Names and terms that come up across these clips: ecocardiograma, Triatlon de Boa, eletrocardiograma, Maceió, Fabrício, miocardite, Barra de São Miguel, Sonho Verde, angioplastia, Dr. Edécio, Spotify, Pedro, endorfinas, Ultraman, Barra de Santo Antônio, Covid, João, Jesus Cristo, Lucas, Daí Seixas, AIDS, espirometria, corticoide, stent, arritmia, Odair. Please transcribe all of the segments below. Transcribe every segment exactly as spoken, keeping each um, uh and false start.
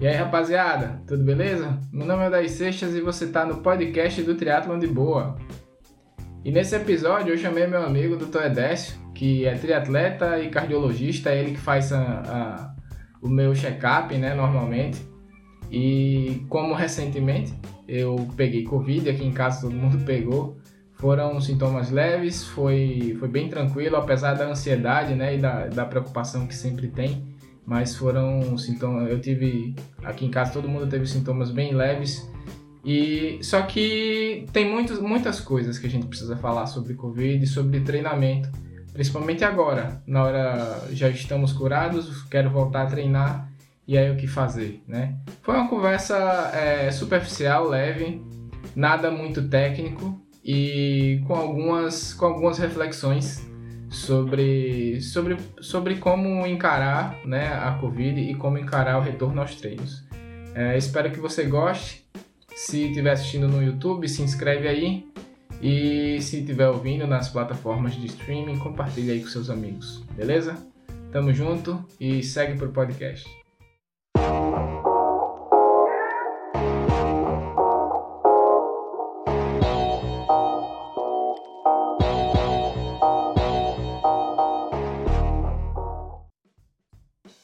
E aí, rapaziada, tudo beleza? Meu nome é Daí Seixas e você tá no podcast do Triatlon de Boa. E nesse episódio eu chamei meu amigo doutor Edécio, que é triatleta e cardiologista, é ele que faz a, a, o meu check-up, né, normalmente. E como recentemente eu peguei Covid, aqui em casa todo mundo pegou, foram sintomas leves, foi, foi bem tranquilo, apesar da ansiedade, né, e da, da preocupação que sempre tem, mas foram sintomas, eu tive, aqui em casa todo mundo teve sintomas bem leves. E só que tem muitos, muitas coisas que a gente precisa falar sobre Covid e sobre treinamento, principalmente agora, na hora já estamos curados, quero voltar a treinar. E aí, o que fazer, né? Foi uma conversa é, superficial, leve, nada muito técnico e com algumas, com algumas reflexões sobre, sobre, sobre como encarar, né, a Covid e como encarar o retorno aos treinos. É, espero que você goste. Se estiver assistindo no YouTube, se inscreve aí. E se estiver ouvindo nas plataformas de streaming, compartilha aí com seus amigos, beleza? Tamo junto e segue pro podcast.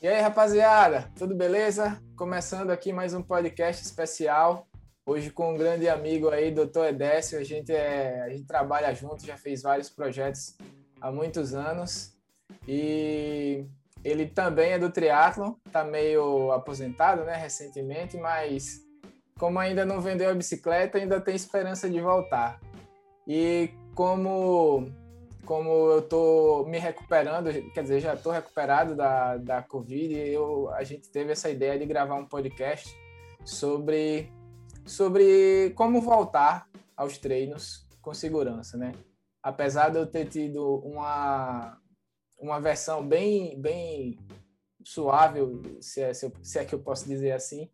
E aí, rapaziada, tudo beleza? Começando aqui mais um podcast especial, hoje com um grande amigo aí, doutor Edécio. A gente, é, a gente trabalha junto, já fez vários projetos há muitos anos e ele também é do triatlon, tá meio aposentado, né, recentemente, mas como ainda não vendeu a bicicleta, ainda tem esperança de voltar. E como... Como eu estou me recuperando, quer dizer, já estou recuperado da, da Covid, eu, a gente teve essa ideia de gravar um podcast sobre, sobre como voltar aos treinos com segurança, né? Apesar de eu ter tido uma, uma versão bem, bem suave, se é, se, eu, se é que eu posso dizer assim,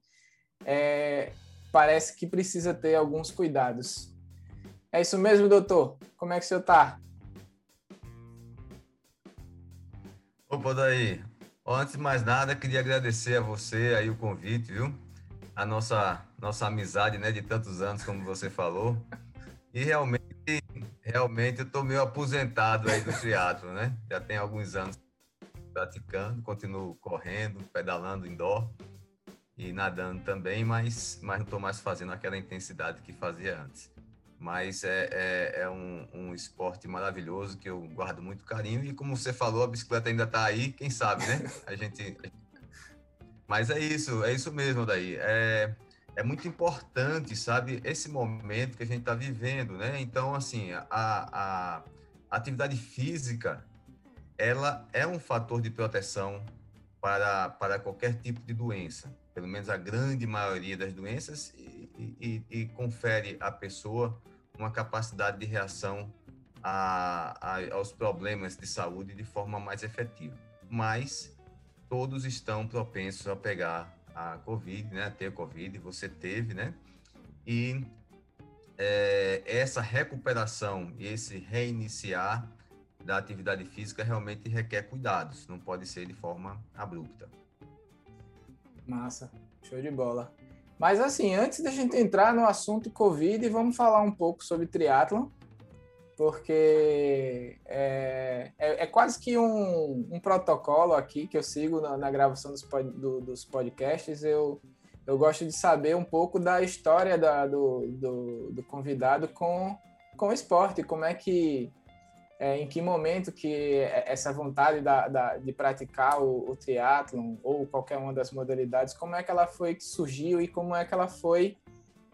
é, parece que precisa ter alguns cuidados. É isso mesmo, doutor? Como é que o senhor está? Opa, Daí, antes de mais nada, queria agradecer a você aí o convite, viu? A nossa, nossa amizade, né, de tantos anos, como você falou. E realmente, realmente eu estou meio aposentado aí do triatlo, né? Já tem alguns anos praticando, continuo correndo, pedalando indoor e nadando também, mas, mas não estou mais fazendo aquela intensidade que fazia antes. Mas é, é, é um, um esporte maravilhoso que eu guardo muito carinho. E como você falou, a bicicleta ainda está aí, quem sabe, né? A gente... Mas é isso, é isso mesmo, Daí. É, é muito importante, sabe, esse momento que a gente está vivendo, né? Então, assim, a, a atividade física, ela é um fator de proteção para, para qualquer tipo de doença. Pelo menos a grande maioria das doenças, e, e, e confere à pessoa uma capacidade de reação a, a, aos problemas de saúde de forma mais efetiva. Mas todos estão propensos a pegar a Covid, né? Ter Covid, você teve, né? E é, essa recuperação, esse reiniciar da atividade física realmente requer cuidados, não pode ser de forma abrupta. Massa, show de bola. Mas assim, antes da gente entrar no assunto Covid, vamos falar um pouco sobre triatlon, porque é, é, é quase que um, um protocolo aqui que eu sigo na, na gravação dos, pod, do, dos podcasts. Eu, eu gosto de saber um pouco da história da, do, do, do convidado com, com o esporte, como é que, é, em que momento que essa vontade da, da, de praticar o, o triatlon ou qualquer uma das modalidades, como é que ela foi que surgiu e como é que ela foi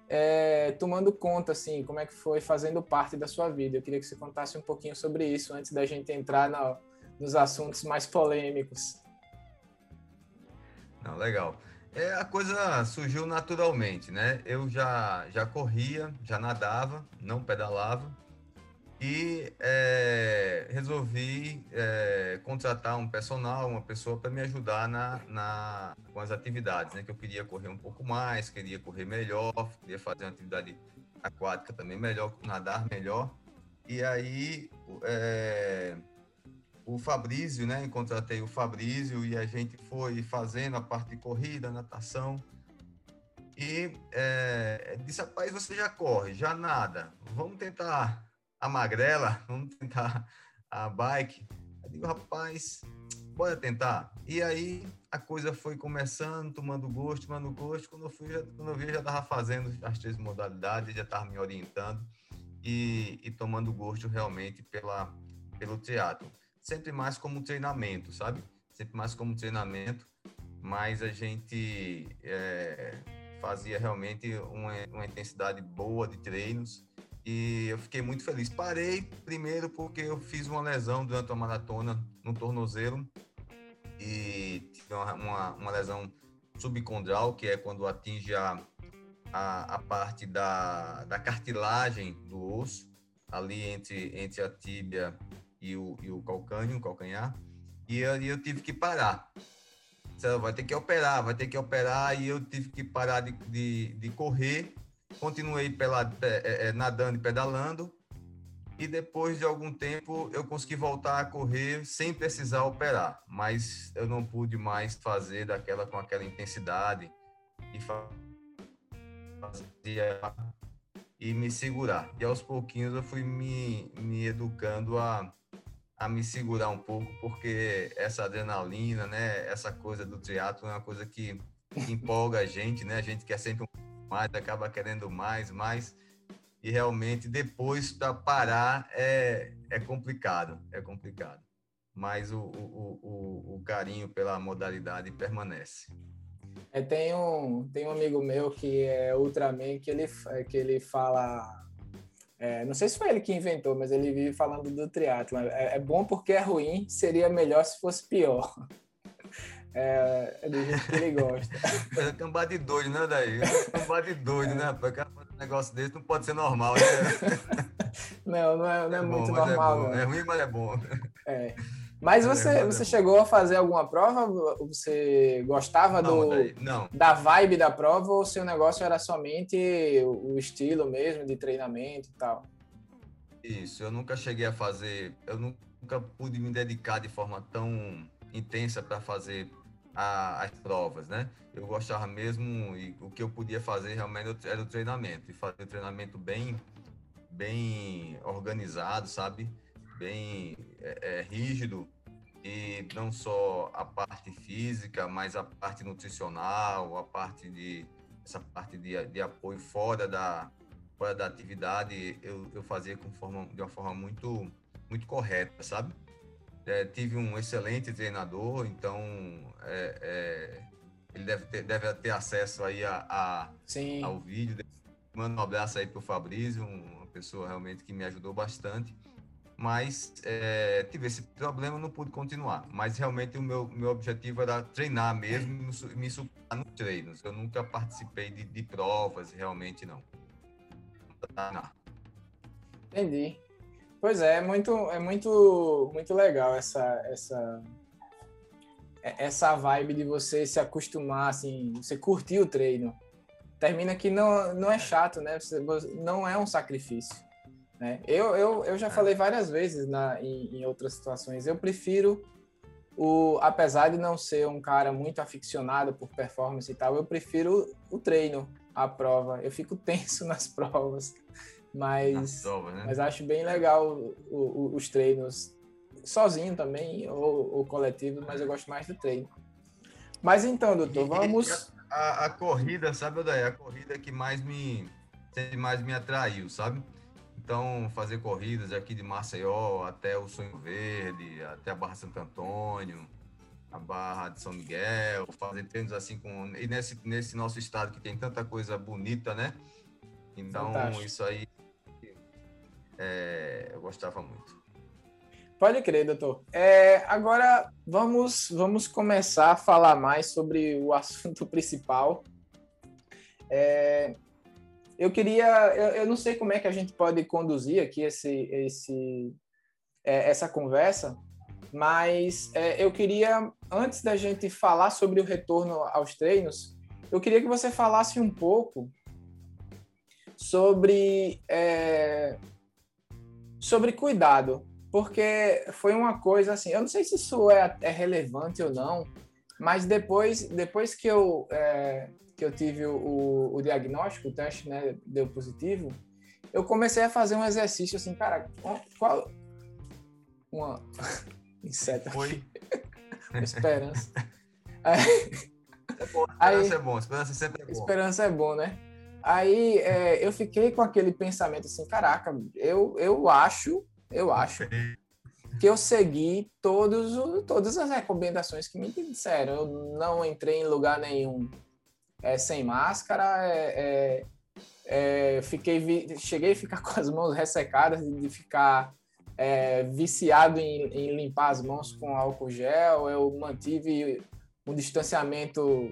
é, tomando conta, assim, como é que foi fazendo parte da sua vida. Eu queria que você contasse um pouquinho sobre isso antes da gente entrar na, nos assuntos mais polêmicos. Não, legal. É, a coisa surgiu naturalmente, né? Eu já, já corria, já nadava, não pedalava. E é, resolvi é, contratar um personal, uma pessoa para me ajudar na, na, com as atividades, né? Que eu queria correr um pouco mais, queria correr melhor, queria fazer uma atividade aquática também melhor, nadar melhor. E aí é, o Fabrício, né? Contratei o Fabrício e a gente foi fazendo a parte de corrida, natação. e é, disse, rapaz, você já corre, já nada, vamos tentar a magrela, vamos tentar a bike. Eu digo, rapaz, bora tentar. E aí a coisa foi começando, tomando gosto, tomando gosto, quando eu fui, já, quando eu vi, eu já estava fazendo as três modalidades, já estava me orientando e, e tomando gosto realmente pela, pelo triatlo. Sempre mais como treinamento, sabe? Sempre mais como treinamento, mas a gente é, fazia realmente uma, uma intensidade boa de treinos e eu fiquei muito feliz. Parei primeiro porque eu fiz uma lesão durante a maratona no tornozelo e tive uma, uma, uma lesão subcondral, que é quando atinge a, a, a parte da, da cartilagem do osso, ali entre, entre a tíbia e o, e o calcânio, o calcanhar, e eu, eu tive que parar. Vai ter que operar, vai ter que operar, e eu tive que parar de, de, de correr. Continuei pela, é, é, nadando e pedalando, e depois de algum tempo eu consegui voltar a correr sem precisar operar, mas eu não pude mais fazer daquela, com aquela intensidade e, fazia, e me segurar. E aos pouquinhos eu fui me, me educando a... a me segurar um pouco, porque essa adrenalina, né, essa coisa do triatlo é uma coisa que empolga a gente, né, a gente quer sempre um pouco mais, acaba querendo mais, mais, e realmente depois para parar é, é complicado, é complicado, mas o, o, o, o carinho pela modalidade permanece. É, tem, um, tem um amigo meu que é Ultraman, que ele, que ele fala... É, não sei se foi ele que inventou, mas ele vive falando do triatlo. É, é bom porque é ruim, seria melhor se fosse pior. É, é do jeito que ele gosta. É cambá de doido, né, Daí? É cambá de doido, é. né? Porque um negócio desse não pode ser normal, né? Não, não é, não é, é muito bom, normal. É, bom. Não. É ruim, mas é bom. É. Mas você, é, você é chegou a fazer alguma prova? Você gostava não, do, Daí, não. da vibe da prova ou seu negócio era somente o estilo mesmo de treinamento e tal? Isso, eu nunca cheguei a fazer, eu nunca pude me dedicar de forma tão intensa para fazer a, as provas, né? Eu gostava mesmo, e o que eu podia fazer realmente era o treinamento, e fazer o treinamento bem, bem organizado, sabe? Bem é, é, rígido, e não só a parte física, mas a parte nutricional, a parte de essa parte de, de apoio fora da fora da atividade, eu, eu fazia com forma, de uma forma muito muito correta, sabe? É, tive um excelente treinador, então é, é, ele deve ter, deve ter acesso aí a, a ao vídeo. Mando um abraço aí pro Fabrício, uma pessoa realmente que me ajudou bastante. Mas é, tive esse problema, não pude continuar. Mas realmente o meu, meu objetivo era treinar mesmo, me superar nos treinos. Eu nunca participei de, de provas, realmente não. não. Entendi. Pois é, é muito, é muito, muito legal essa, essa, essa vibe de você se acostumar, assim, você curtir o treino. Termina que não, não é chato, né? Não é um sacrifício. É, eu, eu, eu já falei várias vezes na, em, em outras situações, eu prefiro, o, apesar de não ser um cara muito aficionado por performance e tal, eu prefiro o treino, a prova, eu fico tenso nas provas, mas, nas provas, né? Mas acho bem legal o, o, os treinos, sozinho também, ou, ou coletivo, mas eu gosto mais do treino. Mas então, doutor, vamos... A, a corrida, sabe, Odair? A corrida que mais me, que mais me atraiu, sabe? Então, fazer corridas aqui de Maceió até o Sonho Verde, até a Barra de Santo Antônio, a Barra de São Miguel, fazer treinos assim com... E nesse, nesse nosso estado que tem tanta coisa bonita, né? Então, fantástico. Isso aí é, eu gostava muito. Pode crer, doutor. É, agora, vamos, vamos começar a falar mais sobre o assunto principal. É... Eu queria, eu, eu não sei como é que a gente pode conduzir aqui esse, esse, é, essa conversa, mas é, eu queria, antes da gente falar sobre o retorno aos treinos, eu queria que você falasse um pouco sobre, é, sobre cuidado, porque foi uma coisa assim, eu não sei se isso é, é relevante ou não, Mas depois, depois que, eu, é, que eu tive o, o diagnóstico, o teste, né, deu positivo, eu comecei a fazer um exercício assim, cara, qual... Uma... Inseto. Foi. Esperança. Aí... É bom, esperança Aí... é bom, esperança sempre é bom. Esperança é bom, né? Aí é, eu fiquei com aquele pensamento assim, caraca, eu, eu acho, eu acho... que eu segui todos, todas as recomendações que me disseram. Eu não entrei em lugar nenhum é, sem máscara, é, é, é, fiquei vi, cheguei a ficar com as mãos ressecadas, de ficar é, viciado em, em limpar as mãos com álcool gel. Eu mantive um distanciamento,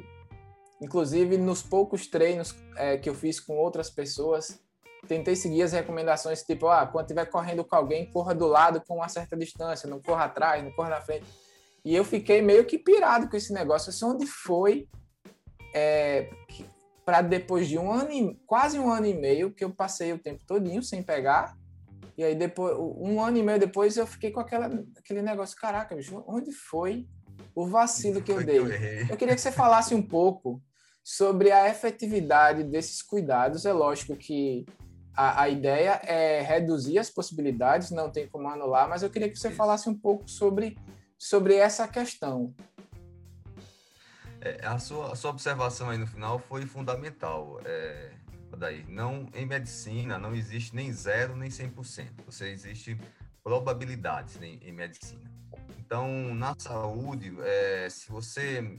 inclusive nos poucos treinos é, que eu fiz com outras pessoas. Tentei seguir as recomendações, tipo, ah, quando estiver correndo com alguém, corra do lado com uma certa distância, não corra atrás, não corra na frente. E eu fiquei meio que pirado com esse negócio. Assim, onde foi é, para depois de um ano e, quase um ano e meio, que eu passei o tempo todinho sem pegar, e aí depois, um ano e meio depois eu fiquei com aquela, aquele negócio, caraca, bicho, onde foi o vacilo que eu dei? Eu queria que você falasse um pouco sobre a efetividade desses cuidados. É lógico que A, a ideia é reduzir as possibilidades, não tem como anular, mas eu queria que você falasse um pouco sobre, sobre essa questão. É, a, sua, a sua observação aí no final foi fundamental, é, Daí. Não, em medicina não existe nem zero nem cem por cento, você existe probabilidades em, em medicina. Então, na saúde, é, se você,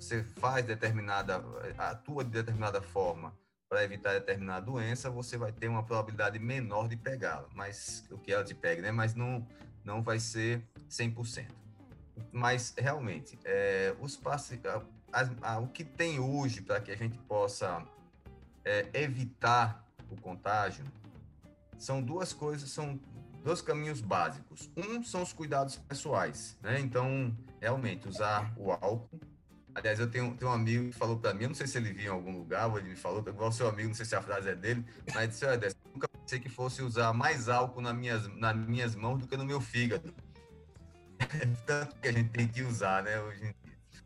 você faz determinada, atua de determinada forma, para evitar determinada doença, você vai ter uma probabilidade menor de pegá-la, mas o que ela te pega, né? Mas não, não vai ser cem por cento. Mas, realmente, é, os paci- a, a, o que tem hoje para que a gente possa é, evitar o contágio são duas coisas, são dois caminhos básicos. Um são os cuidados pessoais, né? Então, realmente, usar o álcool. Aliás, eu tenho, tenho um amigo que falou para mim, eu não sei se ele viu em algum lugar, ou ele me falou, igual seu amigo, não sei se a frase é dele, mas disse, olha, eu nunca pensei que fosse usar mais álcool nas minhas, nas minhas mãos do que no meu fígado. É tanto que a gente tem que usar, né, hoje em dia.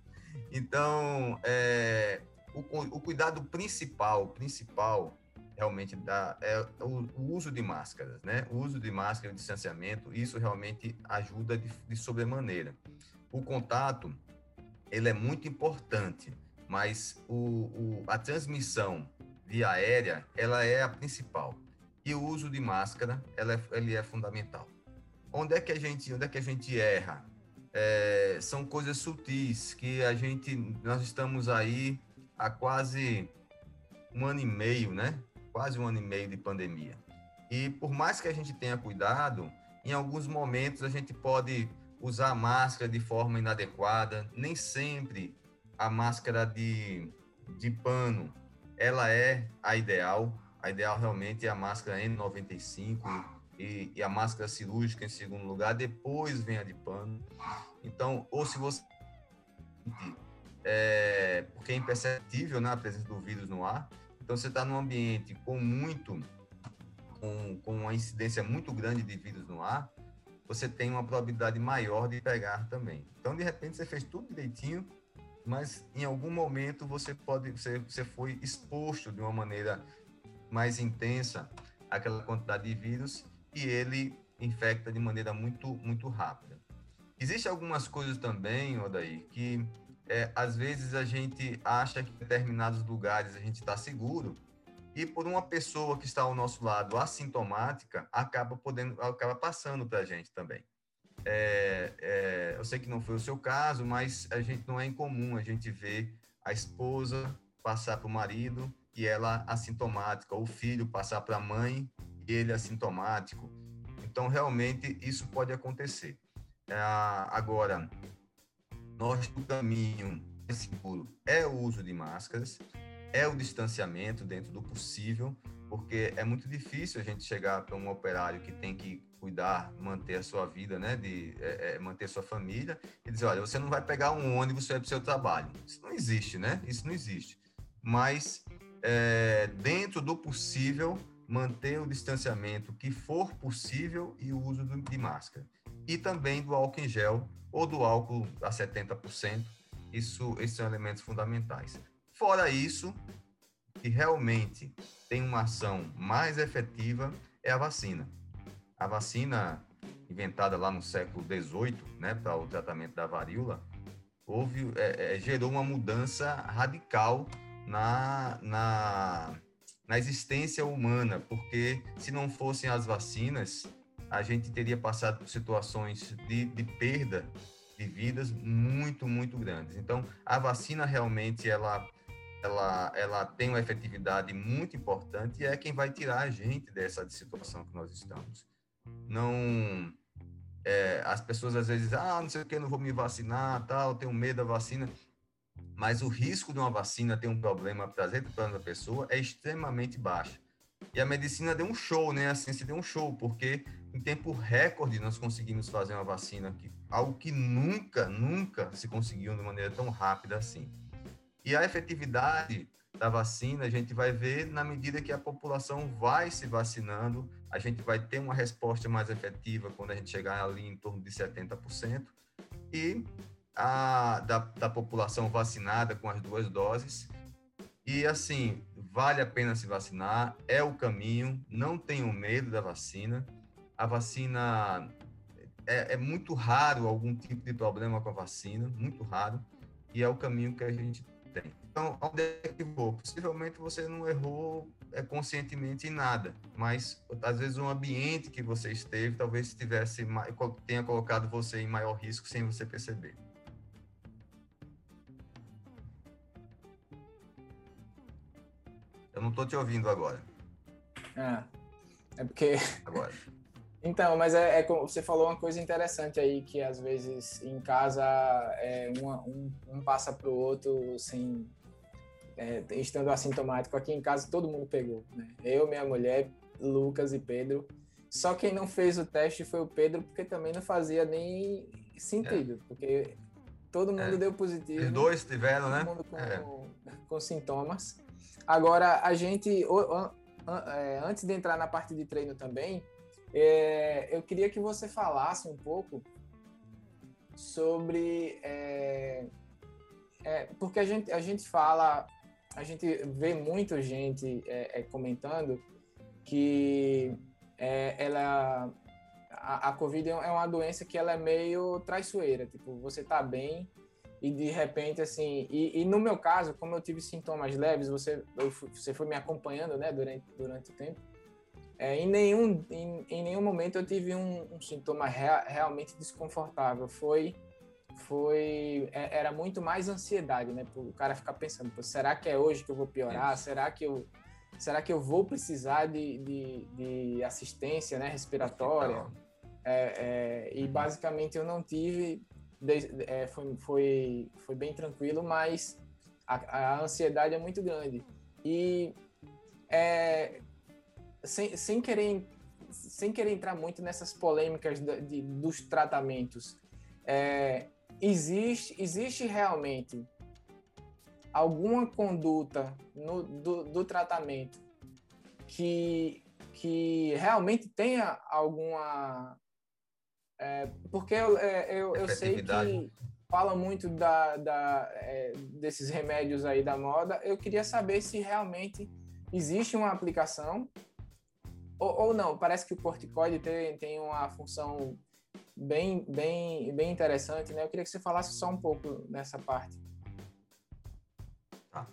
Então, é, o, o cuidado principal, principal realmente dá, é o, o uso de máscaras, né? O uso de máscara, o distanciamento, isso realmente ajuda de, de sobremaneira. O contato... ele é muito importante, mas o, o, a transmissão via aérea, ela é a principal. E o uso de máscara, ela é, ele é fundamental. Onde é que a gente, onde é que a gente erra? É, são coisas sutis, que a gente, nós estamos aí há quase um ano e meio, né? Quase um ano e meio de pandemia. E por mais que a gente tenha cuidado, em alguns momentos a gente pode... usar a máscara de forma inadequada, nem sempre a máscara de, de pano, ela é a ideal, a ideal realmente é a máscara N noventa e cinco e, e a máscara cirúrgica em segundo lugar, depois vem a de pano. Então, ou se você... É, porque é imperceptível, né, a presença do vírus no ar, então você está num ambiente com muito, com, com uma incidência muito grande de vírus no ar, você tem uma probabilidade maior de pegar também. Então, de repente, você fez tudo direitinho, mas em algum momento você, pode, você, você foi exposto de uma maneira mais intensa àquela quantidade de vírus e ele infecta de maneira muito, muito rápida. Existem algumas coisas também, Odair, que é, às vezes a gente acha que em determinados lugares a gente está seguro, e por uma pessoa que está ao nosso lado assintomática, acaba podendo, acaba passando para a gente também. É, é, eu sei que não foi o seu caso, mas a gente não é incomum, a gente vê a esposa passar para o marido e ela assintomática, ou o filho passar para a mãe e ele assintomático. Então, realmente, isso pode acontecer. É, agora, nosso caminho seguro é o uso de máscaras, é o distanciamento dentro do possível, porque é muito difícil a gente chegar para um operário que tem que cuidar, manter a sua vida, né, de é, é, manter a sua família, e dizer, olha, você não vai pegar um ônibus para o seu trabalho. Isso não existe, né? Isso não existe. Mas, é, dentro do possível, manter o distanciamento que for possível e o uso de máscara. E também do álcool em gel, ou do álcool a setenta por cento, isso, esses elementos fundamentais. Fora isso, que realmente tem uma ação mais efetiva é a vacina. A vacina inventada lá no século dezoito, né, para o tratamento da varíola, houve, é, é, gerou uma mudança radical na, na, na existência humana, porque se não fossem as vacinas, a gente teria passado por situações de, de perda de vidas muito, muito grandes. Então, a vacina realmente, ela, ela, ela tem uma efetividade muito importante e é quem vai tirar a gente dessa situação que nós estamos. Não... É, as pessoas às vezes dizem, ah, não sei o que, não vou me vacinar, tal, tenho medo da vacina, mas o risco de uma vacina ter um problema para a pessoa é extremamente baixo. E a medicina deu um show, né? A ciência deu um show, porque em tempo recorde nós conseguimos fazer uma vacina, que, algo que nunca, nunca se conseguiu de maneira tão rápida assim. E a efetividade da vacina a gente vai ver na medida que a população vai se vacinando, a gente vai ter uma resposta mais efetiva quando a gente chegar ali em torno de setenta por cento, e a da, da população vacinada com as duas doses. E assim, vale a pena se vacinar, é o caminho, não tenham medo da vacina. A vacina, é, é muito raro algum tipo de problema com a vacina, muito raro, e é o caminho que a gente tem. Então, onde é que vou? Possivelmente você não errou é, conscientemente em nada, mas às vezes o ambiente que você esteve talvez tivesse, tenha colocado você em maior risco sem você perceber. Eu não estou te ouvindo agora. Ah, é porque... Agora. Então, mas é, é você falou uma coisa interessante aí, que às vezes em casa é, uma, um, um passa para o outro sem, é, estando assintomático. Aqui em casa todo mundo pegou, né? Eu, minha mulher, Lucas e Pedro. Só quem não fez o teste foi o Pedro, porque também não fazia nem sentido, é. porque todo mundo é. deu positivo. Os dois tiveram, todo né? Todo mundo com, é. com sintomas. Agora, a gente, antes de entrar na parte de treino também, eu queria que você falasse um pouco sobre... É, é, porque a gente, a gente fala, a gente vê muita gente é, é, comentando que é, ela, a, a Covid é uma doença que ela é meio traiçoeira, tipo, você tá bem... E de repente, assim, e, e no meu caso, como eu tive sintomas leves, você, eu, você foi me acompanhando, né, durante, durante o tempo, é, em, nenhum, em, em nenhum momento eu tive um, um sintoma rea, realmente desconfortável. Foi, foi, é, era muito mais ansiedade, né, o cara ficar pensando, será que é hoje que eu vou piorar? É. Será que eu, será que eu vou precisar de, de, de assistência, né, respiratória? É, é, e basicamente eu não tive... De, é, foi, foi, foi bem tranquilo, mas a, a ansiedade é muito grande. E é, sem, sem, querer, sem querer entrar muito nessas polêmicas de, de, dos tratamentos, é, existe, existe realmente alguma conduta no, do, do tratamento que, que realmente tenha alguma... É, porque eu, eu, eu sei que fala muito da, da, é, desses remédios aí da moda. Eu queria saber se realmente existe uma aplicação ou, ou não. Parece que o corticoide tem, tem uma função bem, bem, bem interessante, né? Eu queria que você falasse só um pouco nessa parte. Tá.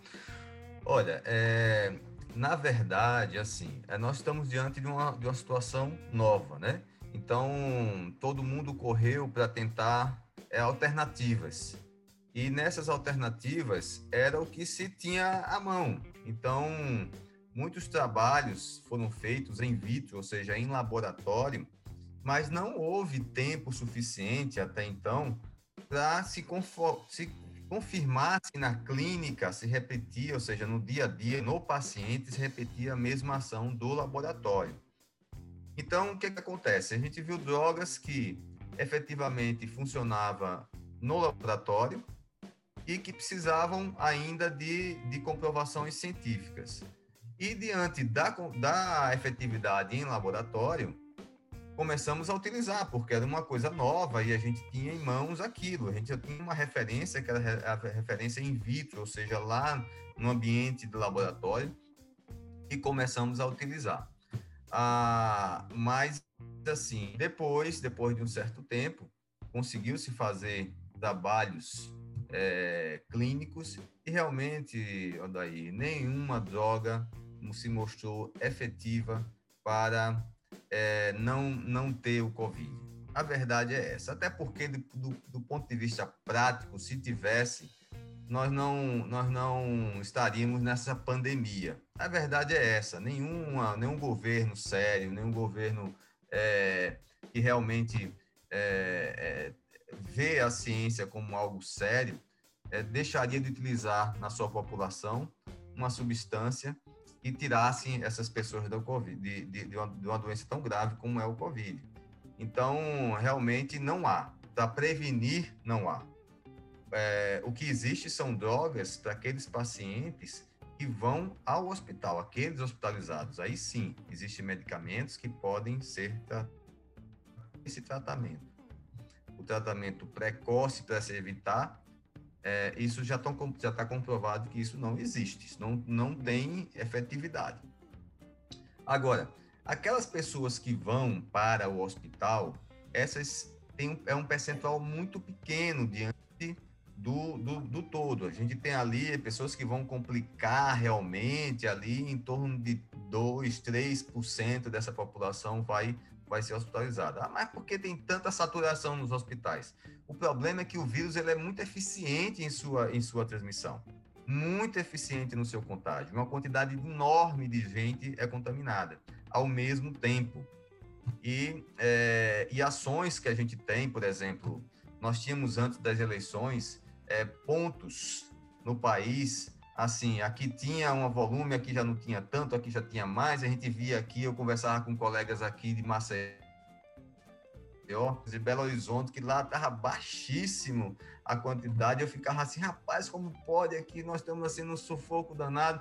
Olha, é, na verdade, assim, nós estamos diante de uma, de uma situação nova, né? Então, todo mundo correu para tentar é, alternativas. E nessas alternativas era o que se tinha à mão. Então, muitos trabalhos foram feitos in vitro, ou seja, em laboratório, mas não houve tempo suficiente até então para se, confo- se confirmar se na clínica se repetia, ou seja, no dia a dia, no paciente, se repetia a mesma ação do laboratório. Então, o que, que acontece? A gente viu drogas que efetivamente funcionavam no laboratório e que precisavam ainda de, de comprovações científicas. E diante da, da efetividade em laboratório, começamos a utilizar, porque era uma coisa nova e a gente tinha em mãos aquilo. A gente já tinha uma referência, que era a referência in vitro, ou seja, lá no ambiente do laboratório, e começamos a utilizar. Ah, mas, assim, depois, depois de um certo tempo, conseguiu-se fazer trabalhos é, clínicos e realmente, Odair, nenhuma droga se mostrou efetiva para é, não, não ter o Covid. A verdade é essa, até porque do, do, do ponto de vista prático, se tivesse, nós não, nós não estaríamos nessa pandemia. A verdade é essa, nenhuma, nenhum governo sério, nenhum governo é, que realmente é, é, vê a ciência como algo sério, é, deixaria de utilizar na sua população uma substância e tirassem essas pessoas do COVID, de, de, de, uma, de uma doença tão grave como é o Covid. Então, realmente não há. Para prevenir, não há. É, o que existe são drogas para aqueles pacientes que vão ao hospital, aqueles hospitalizados. Aí sim, existem medicamentos que podem ser tra- esse tratamento. O tratamento precoce para se evitar, É, isso já está comprovado que isso não existe, isso não, não tem efetividade. Agora, aquelas pessoas que vão para o hospital, essas têm, é um percentual muito pequeno diante do, do, do todo. A gente tem ali pessoas que vão complicar realmente, ali em torno de dois, três por cento dessa população vai, vai ser hospitalizada. Ah, mas por que tem tanta saturação nos hospitais? O problema é que o vírus ele é muito eficiente em sua, em sua transmissão, muito eficiente no seu contágio. Uma quantidade enorme de gente é contaminada ao mesmo tempo. E, é, e ações que a gente tem, por exemplo, nós tínhamos antes das eleições é, pontos no país. Assim, aqui tinha um volume, aqui já não tinha tanto, aqui já tinha mais, a gente via aqui, eu conversava com colegas aqui de Maceió, de Belo Horizonte, que lá estava baixíssimo a quantidade, eu ficava assim, rapaz, como pode aqui, nós estamos assim num sufoco danado.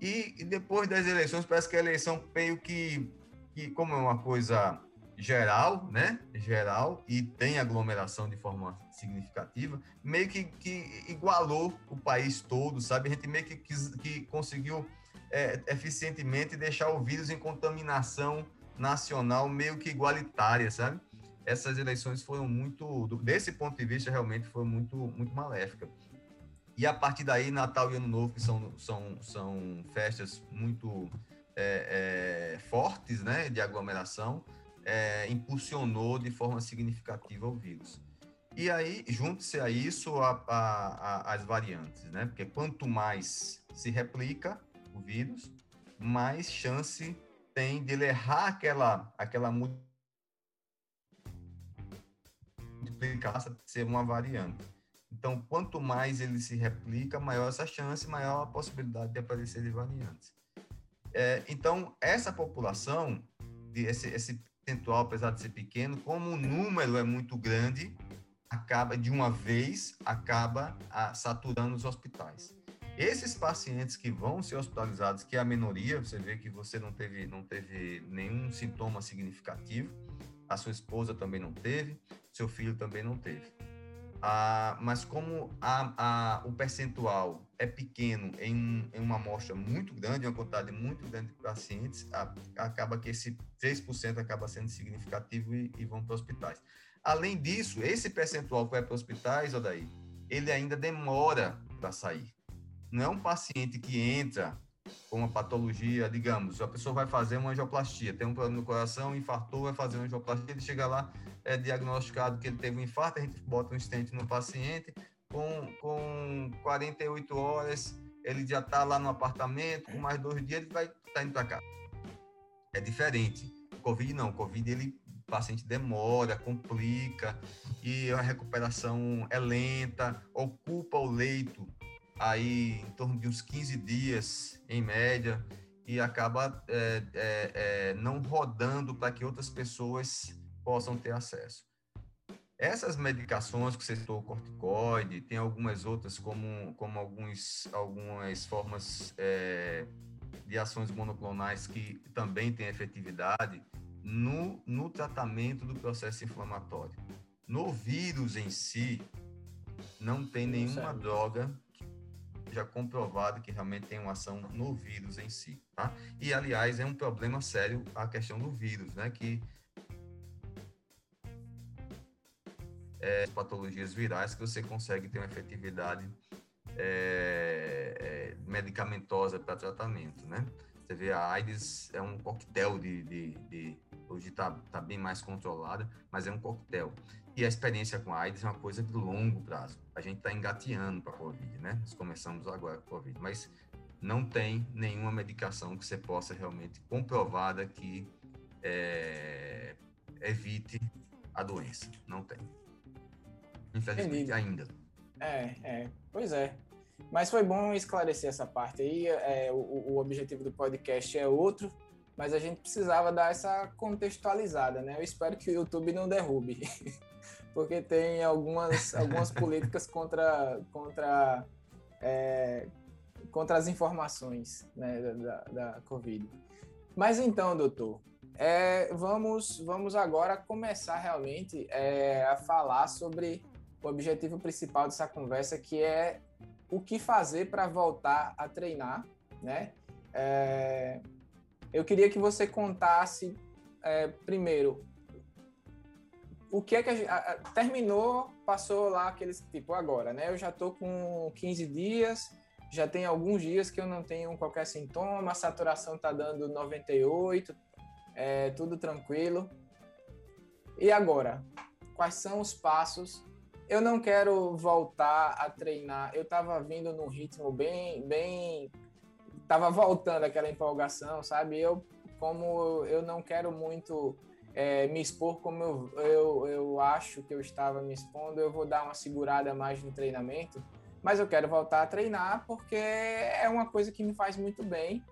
E, e depois das eleições, parece que a eleição meio que, que, como é uma coisa geral, né, geral, e tem aglomeração de forma significativa, meio que, que igualou o país todo, sabe? A gente meio que, quis, que conseguiu é, eficientemente deixar o vírus em contaminação nacional meio que igualitária, sabe? Essas eleições foram muito, desse ponto de vista, realmente foi muito, muito maléfica. E a partir daí, Natal e Ano Novo, que são, são, são festas muito é, é, fortes, né, de aglomeração, É, impulsionou de forma significativa o vírus. E aí, junte-se a isso a, a, a, as variantes, né? Porque quanto mais se replica o vírus, mais chance tem de ele errar aquela, aquela multiplicação de ser uma variante. Então, quanto mais ele se replica, maior essa chance, maior a possibilidade de aparecer de variantes. É, então, essa população, esse, esse percentual, apesar de ser pequeno, como o número é muito grande, acaba de uma vez, acaba a, saturando os hospitais. Esses pacientes que vão ser hospitalizados, que é a minoria, você vê que você não teve, não teve nenhum sintoma significativo, a sua esposa também não teve, seu filho também não teve. Ah, mas como a, a, o percentual é pequeno em, um, em uma amostra muito grande, uma quantidade muito grande de pacientes, a, acaba que esse três por cento acaba sendo significativo e, e vão para hospitais. Além disso, esse percentual que vai para hospitais, Odair, ele ainda demora para sair. Não é um paciente que entra com uma patologia, digamos, a pessoa vai fazer uma angioplastia, tem um problema no coração, infartou, vai fazer uma angioplastia, ele chega lá, é diagnosticado que ele teve um infarto, a gente bota um stent no paciente, com, com quarenta e oito horas, ele já está lá no apartamento, com mais dois dias ele vai tá indo para casa. É diferente. O Covid não, o Covid ele, o paciente demora, complica, e a recuperação é lenta, ocupa o leito, aí em torno de uns quinze dias, em média, e acaba é, é, é, não rodando para que outras pessoas possam ter acesso. Essas medicações que você citou, corticoide, tem algumas outras, como, como alguns, algumas formas é, de ações monoclonais que também têm efetividade, no, no tratamento do processo inflamatório. No vírus em si, não tem nenhuma droga já comprovada que realmente tem uma ação no vírus em si, tá? E, aliás, é um problema sério a questão do vírus, né? Que é, patologias virais que você consegue ter uma efetividade é, é, medicamentosa para tratamento, né? Você vê, a AIDS é um coquetel de... de, de hoje está tá bem mais controlada, mas é um coquetel. E a experiência com a AIDS é uma coisa de longo prazo. A gente está engateando para a Covid, né? Nós começamos agora com a Covid, mas não tem nenhuma medicação que você possa realmente comprovada que é, evite a doença. Não tem. Infelizmente, ainda. É, é. Pois é. Mas foi bom esclarecer essa parte aí. É, o, o objetivo do podcast é outro, mas a gente precisava dar essa contextualizada, né? Eu espero que o YouTube não derrube, porque tem algumas, algumas políticas contra, contra, é, contra as informações, né, da, da Covid. Mas então, doutor, é, vamos, vamos agora começar realmente é, a falar sobre o objetivo principal dessa conversa, que é o que fazer para voltar a treinar, né? É, eu queria que você contasse, é, primeiro, o que é que a gente, a, a, terminou, passou lá aqueles, tipo, agora, né? Eu já tô com quinze dias, já tem alguns dias que eu não tenho qualquer sintoma, a saturação tá dando noventa e oito, é, tudo tranquilo. E agora? Quais são os passos? Eu não quero voltar a treinar, eu tava vindo num ritmo bem, bem... Tava voltando aquela empolgação, sabe? Eu, como eu não quero muito é, me expor como eu, eu, eu acho que eu estava me expondo, eu vou dar uma segurada mais no treinamento, mas eu quero voltar a treinar porque é uma coisa que me faz muito bem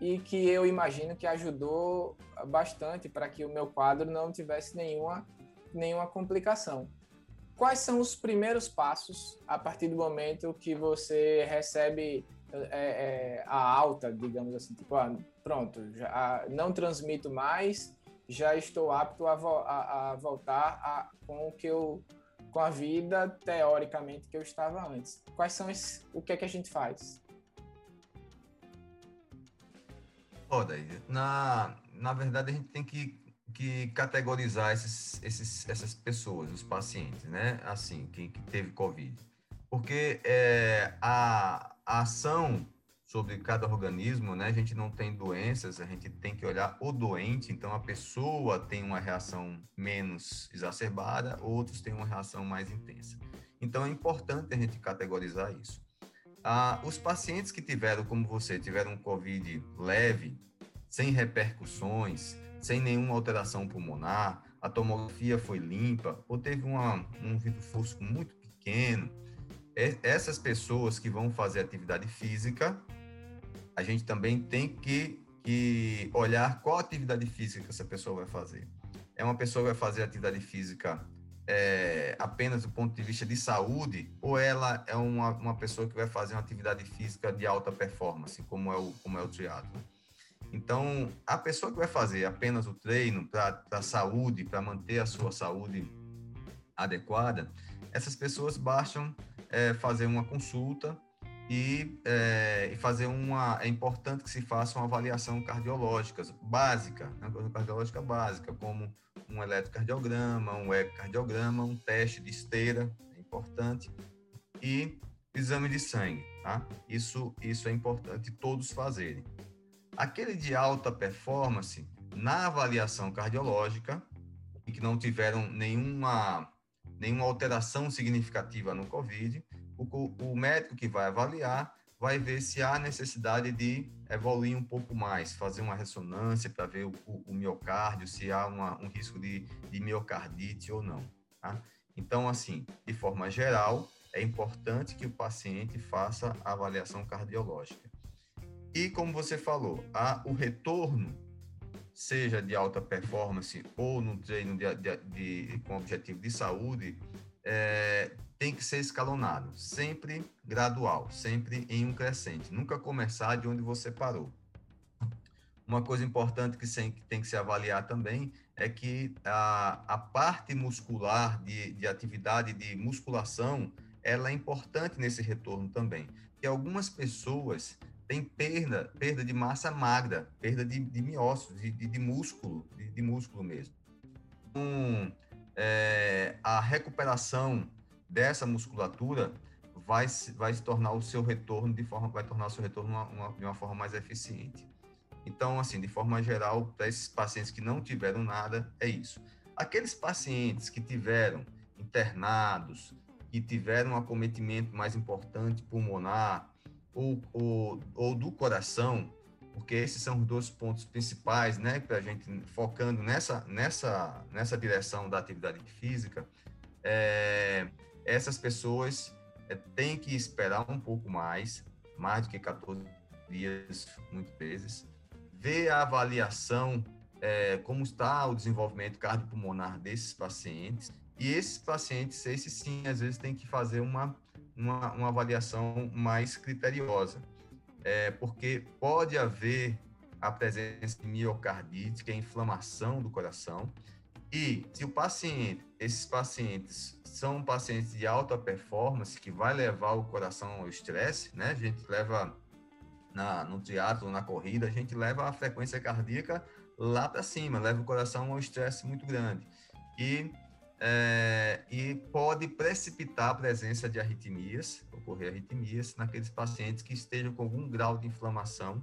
e que eu imagino que ajudou bastante para que o meu quadro não tivesse nenhuma, nenhuma complicação. Quais são os primeiros passos a partir do momento que você recebe... É, é, a alta, digamos assim, tipo, ah, pronto, já, ah, não transmito mais, já estou apto a, vo- a, a voltar a, com o que eu, com a vida teoricamente que eu estava antes. Quais são esses, o que é que a gente faz? Odair, na, na verdade a gente tem que, que categorizar esses, esses, essas pessoas, os pacientes, né? Assim, que, que teve Covid, porque é, a A ação sobre cada organismo, né? A gente não tem doenças, a gente tem que olhar o doente, então a pessoa tem uma reação menos exacerbada, outros têm uma reação mais intensa. Então é importante a gente categorizar isso. Ah, os pacientes que tiveram, como você, tiveram um Covid leve, sem repercussões, sem nenhuma alteração pulmonar, a tomografia foi limpa, ou teve uma, um vidro fosco muito pequeno, essas pessoas que vão fazer atividade física, a gente também tem que, que olhar qual atividade física que essa pessoa vai fazer. É uma pessoa que vai fazer atividade física é, apenas do ponto de vista de saúde, ou ela é uma, uma pessoa que vai fazer uma atividade física de alta performance, como é o, como é o triatlon. Então, a pessoa que vai fazer apenas o treino para a saúde, para manter a sua saúde adequada, essas pessoas baixam É fazer uma consulta e, é, e fazer uma... É importante que se faça uma avaliação cardiológica básica, uma coisa cardiológica básica, como um eletrocardiograma, um ecocardiograma, um teste de esteira, é importante, e exame de sangue, tá? Isso, isso é importante todos fazerem. Aquele de alta performance, na avaliação cardiológica, e que não tiveram nenhuma... nenhuma alteração significativa no Covid, o, o médico que vai avaliar vai ver se há necessidade de evoluir um pouco mais, fazer uma ressonância para ver o, o, o miocárdio, se há uma, um risco de, de miocardite ou não. Tá? Então, assim, de forma geral, é importante que o paciente faça a avaliação cardiológica. E, como você falou, há o retorno, seja de alta performance ou no treino de, de, de, com objetivo de saúde, é, tem que ser escalonado, sempre gradual, sempre em um crescente, nunca começar de onde você parou. Uma coisa importante que tem que se avaliar também é que a, a parte muscular de, de atividade de musculação, ela é importante nesse retorno também. E algumas pessoas têm perda, perda de massa magra, perda de, de miócitos, de, de, de músculo, de, de músculo mesmo. Então, é, a recuperação dessa musculatura vai, vai se tornar o seu retorno de forma, vai tornar o seu retorno uma, uma, de uma forma mais eficiente. Então, assim, de forma geral, para esses pacientes que não tiveram nada, é isso. Aqueles pacientes que tiveram internados, que tiveram um acometimento mais importante pulmonar ou, ou, ou do coração, porque esses são os dois pontos principais, né, para a gente focando nessa, nessa, nessa direção da atividade física, é, essas pessoas é, têm que esperar um pouco mais, mais do que catorze dias, muitas vezes, ver a avaliação, é, como está o desenvolvimento cardiopulmonar desses pacientes, e esses pacientes, esses sim, às vezes tem que fazer uma, uma, uma avaliação mais criteriosa, é, porque pode haver a presença de miocardite, que é a inflamação do coração, e se o paciente, esses pacientes são pacientes de alta performance, que vai levar o coração ao estresse, né, a gente leva... Na, no triatlon, na corrida, a gente leva a frequência cardíaca lá para cima, leva o coração a um estresse muito grande e, é, e pode precipitar a presença de arritmias, ocorrer arritmias naqueles pacientes que estejam com algum grau de inflamação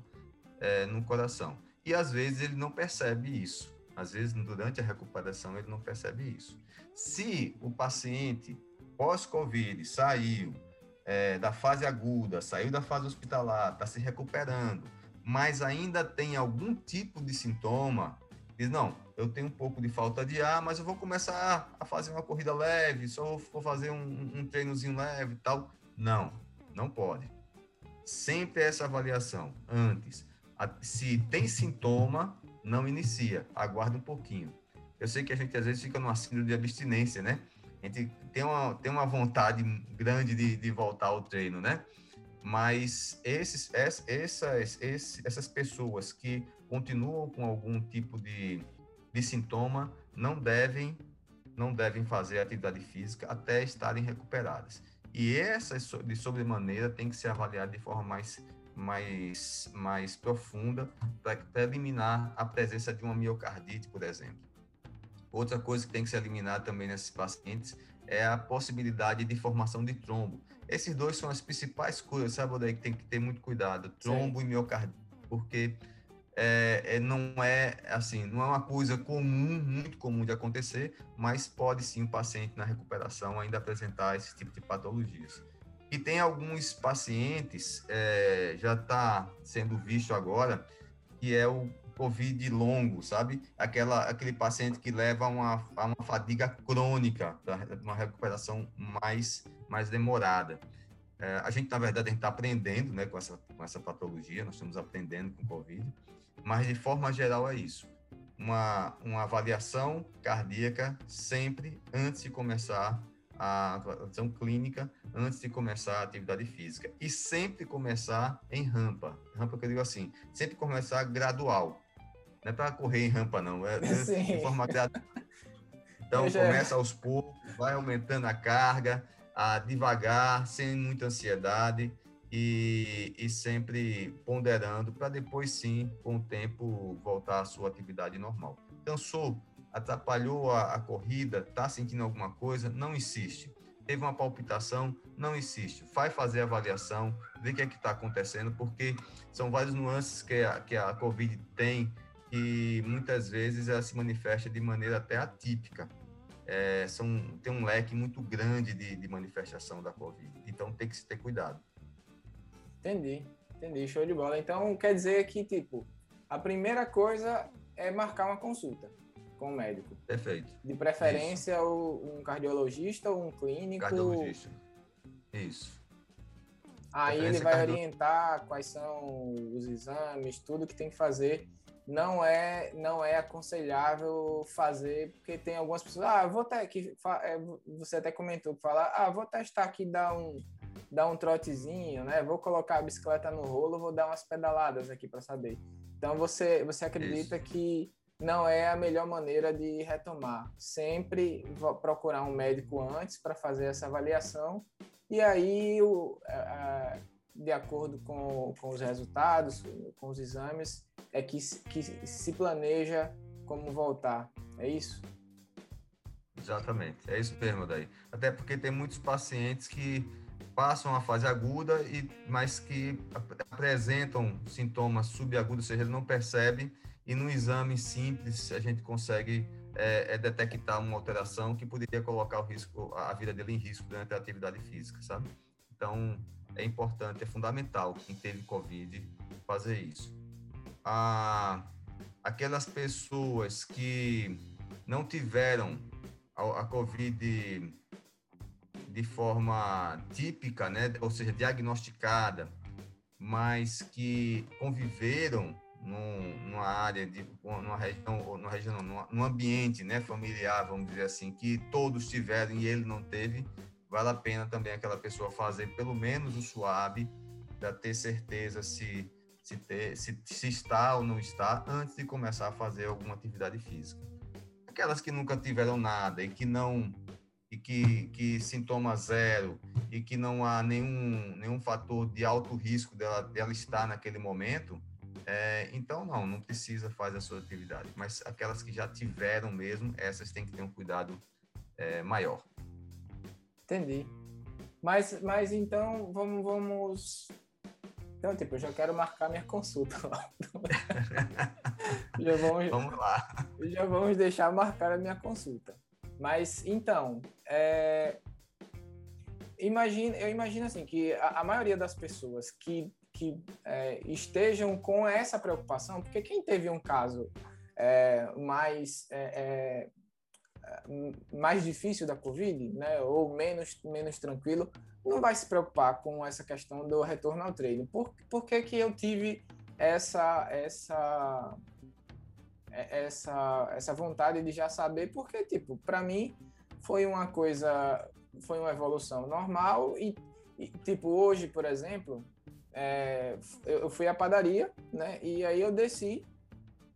é, no coração. E às vezes ele não percebe isso, às vezes durante a recuperação ele não percebe isso. Se o paciente pós-Covid saiu, É, da fase aguda, saiu da fase hospitalar, está se recuperando, mas ainda tem algum tipo de sintoma, diz, não, eu tenho um pouco de falta de ar, mas eu vou começar a fazer uma corrida leve, só vou fazer um, um treinozinho leve e tal. Não, não pode. Sempre essa avaliação, antes. A, se tem sintoma, não inicia, aguarda um pouquinho. Eu sei que a gente às vezes fica numa síndrome de abstinência, né? A gente tem uma, tem uma vontade grande de, de voltar ao treino, né? Mas esses, essas, esses, essas pessoas que continuam com algum tipo de, de sintoma não devem, não devem fazer atividade física até estarem recuperadas. E essas, de sobremaneira, tem que ser avaliada de forma mais, mais, mais profunda para eliminar a presença de uma miocardite, por exemplo. Outra coisa que tem que se eliminar também nesses pacientes é a possibilidade de formação de trombo. Esses dois são as principais coisas, sabe, Odair, que tem que ter muito cuidado, trombo Sim. e miocardite, porque é, é, não é assim, não é uma coisa comum, muito comum de acontecer, mas pode sim o paciente na recuperação ainda apresentar esse tipo de patologias. E tem alguns pacientes, é, já está sendo visto agora, que é o Covid longo, sabe? Aquela, aquele paciente que leva uma, uma fadiga crônica, uma recuperação mais, mais demorada. É, a gente, na verdade, a gente está aprendendo, né, com essa, com essa patologia, nós estamos aprendendo com o Covid, mas de forma geral é isso. Uma, uma avaliação cardíaca sempre antes de começar a avaliação clínica, antes de começar a atividade física. E sempre começar em rampa. Rampa que eu digo assim, sempre começar gradual. Não é para correr em rampa, não. É Sim. de forma gradual. Então, já... começa aos poucos, vai aumentando a carga, a devagar, sem muita ansiedade e, e sempre ponderando para depois, sim, com o tempo, voltar à sua atividade normal. Cansou, atrapalhou a, a corrida, está sentindo alguma coisa, não insiste. Teve uma palpitação, não insiste. Vai fazer a avaliação, vê o que é que está acontecendo, porque são vários nuances que a, que a Covid tem, e muitas vezes ela se manifesta de maneira até atípica. É, são, tem um leque muito grande de, de manifestação da Covid, então tem que se ter cuidado. Entendi, entendi, show de bola. Então, quer dizer que, tipo, a primeira coisa é marcar uma consulta com o médico. Perfeito. De preferência, um cardiologista ou um clínico. Cardiologista, isso. Aí ele vai cardio... orientar quais são os exames, tudo que tem que fazer. Não é, não é aconselhável fazer, porque tem algumas pessoas, ah, vou até, que, você até comentou, falar, ah, vou testar aqui, dar um, dar um trotezinho, né? Vou colocar a bicicleta no rolo, vou dar umas pedaladas aqui para saber. Então você, você acredita Isso. que não é a melhor maneira de retomar. Sempre procurar um médico antes para fazer essa avaliação e aí, o, a, de acordo com, com os resultados, com os exames, é que, que se planeja como voltar. É isso? Exatamente. É isso mesmo, Daí. Até porque tem muitos pacientes que passam a fase aguda, e, mas que apresentam sintomas subagudos, ou seja, ele não percebe, e num exame simples a gente consegue é, é detectar uma alteração que poderia colocar o risco, a vida dele em risco durante a atividade física, sabe? Então, é importante, é fundamental quem teve Covid fazer isso. Ah, aquelas pessoas que não tiveram a, a Covid de forma típica, né? Ou seja, diagnosticada, mas que conviveram num, numa área, de, numa região, numa região numa, num ambiente, né, familiar, vamos dizer assim, que todos tiveram e ele não teve, vale a pena também aquela pessoa fazer pelo menos o swab para ter certeza se, se, ter, se, se está ou não está antes de começar a fazer alguma atividade física. Aquelas que nunca tiveram nada e que não... e que, que sintoma zero, e que não há nenhum, nenhum fator de alto risco dela, dela estar naquele momento, é, então não, não precisa fazer a sua atividade. Mas aquelas que já tiveram mesmo, essas têm que ter um cuidado é, maior. Entendi. Mas, mas então, vamos... vamos... Então, tipo, eu já quero marcar minha consulta lá. já vamos, vamos lá. Já vamos deixar marcar a minha consulta. Mas, então, é, imagino, eu imagino assim, que a, a maioria das pessoas que, que é, estejam com essa preocupação, porque quem teve um caso é, mais, é, é, mais difícil da Covid, né, ou menos, menos tranquilo, não vai se preocupar com essa questão do retorno ao treino. Por, por que que eu tive essa... essa Essa, essa vontade de já saber, porque, tipo, para mim foi uma coisa, foi uma evolução normal e, e tipo, hoje, por exemplo, é, eu fui à padaria, né, e aí eu desci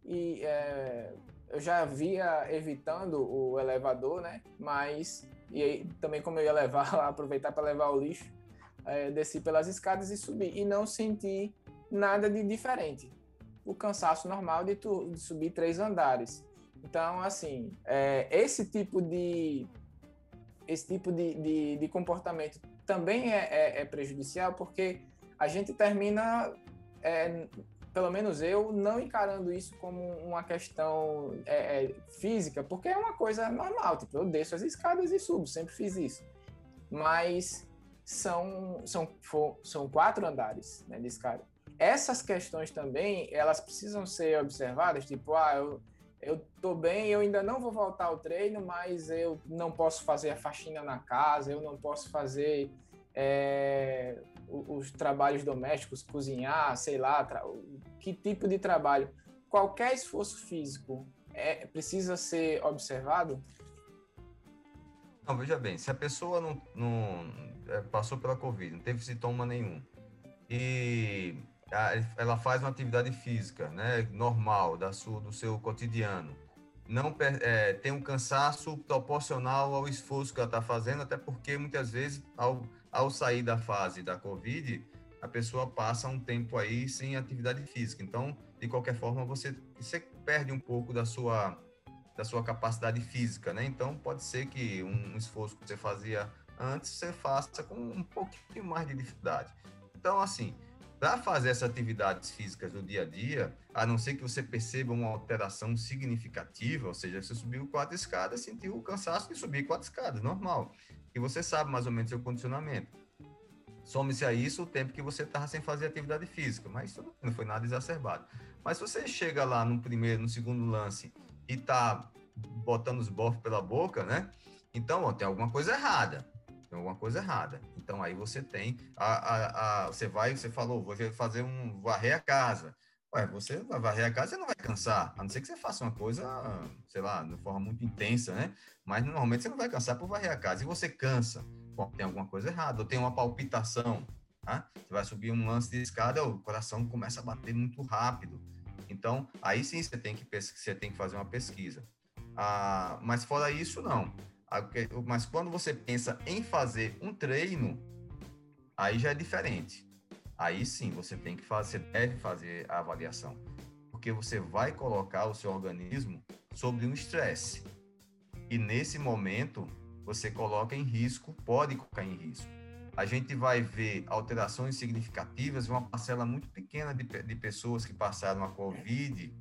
e é, eu já via evitando o elevador, né, mas, e aí, também como eu ia levar, aproveitar para levar o lixo, é, desci pelas escadas e subi, e não senti nada de diferente. O cansaço normal de, tu, de subir três andares. Então, assim, é, esse tipo de esse tipo de, de, de comportamento também é, é, é prejudicial, porque a gente termina, é, pelo menos eu, não encarando isso como uma questão é, é, física, porque é uma coisa normal, tipo, eu desço as escadas e subo, sempre fiz isso. Mas são, são, são quatro andares, né, de escada. Essas questões também, elas precisam ser observadas, tipo, ah, eu, eu tô bem, eu ainda não vou voltar ao treino, mas eu não posso fazer a faxina na casa, eu não posso fazer é, os trabalhos domésticos, cozinhar, sei lá, tra- que tipo de trabalho. Qualquer esforço físico é, precisa ser observado? Não, veja bem, se a pessoa não, não passou pela Covid, não teve sintoma nenhum, e... ela faz uma atividade física, né, normal, da sua, do seu cotidiano. Não, é, tem um cansaço proporcional ao esforço que ela está fazendo, até porque muitas vezes, ao, ao sair da fase da Covid, a pessoa passa um tempo aí sem atividade física. Então, de qualquer forma, você, você perde um pouco da sua, da sua capacidade física, né? Então, pode ser que um esforço que você fazia antes, você faça com um pouquinho mais de dificuldade. Então, assim... para fazer essas atividades físicas do dia a dia, a não ser que você perceba uma alteração significativa, ou seja, você subiu quatro escadas, sentiu o cansaço de subir quatro escadas, normal. E você sabe mais ou menos seu condicionamento. Some-se a isso o tempo que você estava sem fazer atividade física, mas isso não foi nada exacerbado. Mas se você chega lá no primeiro, no segundo lance e está botando os bofos pela boca, né? Então, ó, tem alguma coisa errada. alguma coisa errada, então aí você tem a, a, a, você vai, você falou vou fazer um, varrer a casa. Ué, você vai varrer a casa, você não vai cansar, a não ser que você faça uma coisa, sei lá, de forma muito intensa, né, mas normalmente você não vai cansar por varrer a casa, e você cansa tem alguma coisa errada, ou tem uma palpitação, tá? Você vai subir um lance de escada, o coração começa a bater muito rápido. Então, aí sim você tem que, pesqu- você tem que fazer uma pesquisa. Ah, mas fora isso, não. Ah, mas quando você pensa em fazer um treino, aí já é diferente. Aí sim, você tem que fazer, você deve fazer a avaliação, porque você vai colocar o seu organismo sobre um estresse. E nesse momento, você coloca em risco, pode colocar em risco. A gente vai ver alterações significativas, uma parcela muito pequena de, de pessoas que passaram a Covid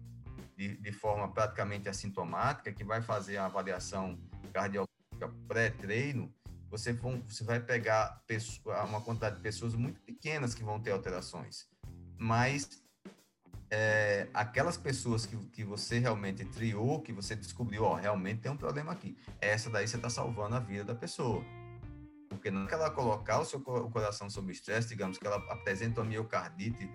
de, de forma praticamente assintomática, que vai fazer a avaliação cardiológica pré-treino. Você vai pegar uma quantidade de pessoas muito pequenas que vão ter alterações, mas é, aquelas pessoas que, que você realmente triou, que você descobriu, ó, realmente tem um problema aqui, essa daí você está salvando a vida da pessoa, porque não é que ela colocar o seu o coração sob estresse, digamos que ela apresenta uma miocardite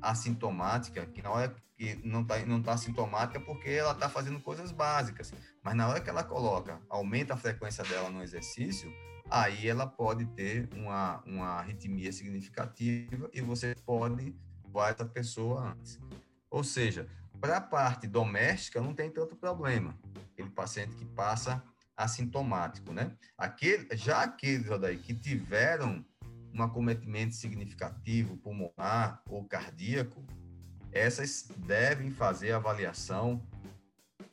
assintomática, que na hora que não está não tá assintomática porque ela está fazendo coisas básicas, mas na hora que ela coloca, aumenta a frequência dela no exercício, aí ela pode ter uma, uma arritmia significativa e você pode voar essa pessoa antes. Ou seja, para a parte doméstica não tem tanto problema, aquele paciente que passa assintomático, né? Aquele, já aqueles, Odair, que tiveram um acometimento significativo pulmonar ou cardíaco, essas devem fazer avaliação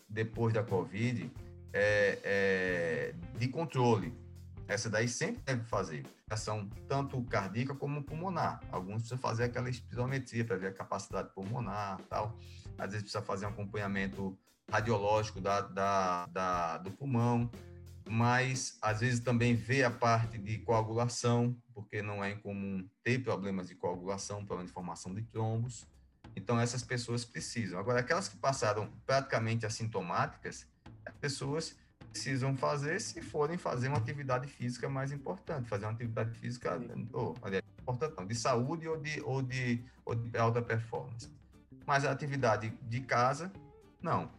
depois da Covid é, é, de controle. Essa daí sempre deve fazer, ação tanto cardíaca como pulmonar. Alguns precisam fazer aquela espirometria para ver a capacidade pulmonar, tal. Às vezes precisa fazer um acompanhamento radiológico da, da, da, do pulmão, mas às vezes também vê a parte de coagulação, porque não é incomum ter problemas de coagulação, problema de formação de trombos. Então, essas pessoas precisam. Agora, aquelas que passaram praticamente assintomáticas, as pessoas precisam fazer se forem fazer uma atividade física mais importante, fazer uma atividade física ou, aliás, importante não, de saúde ou de, ou, de, ou de alta performance. Mas a atividade de casa, não.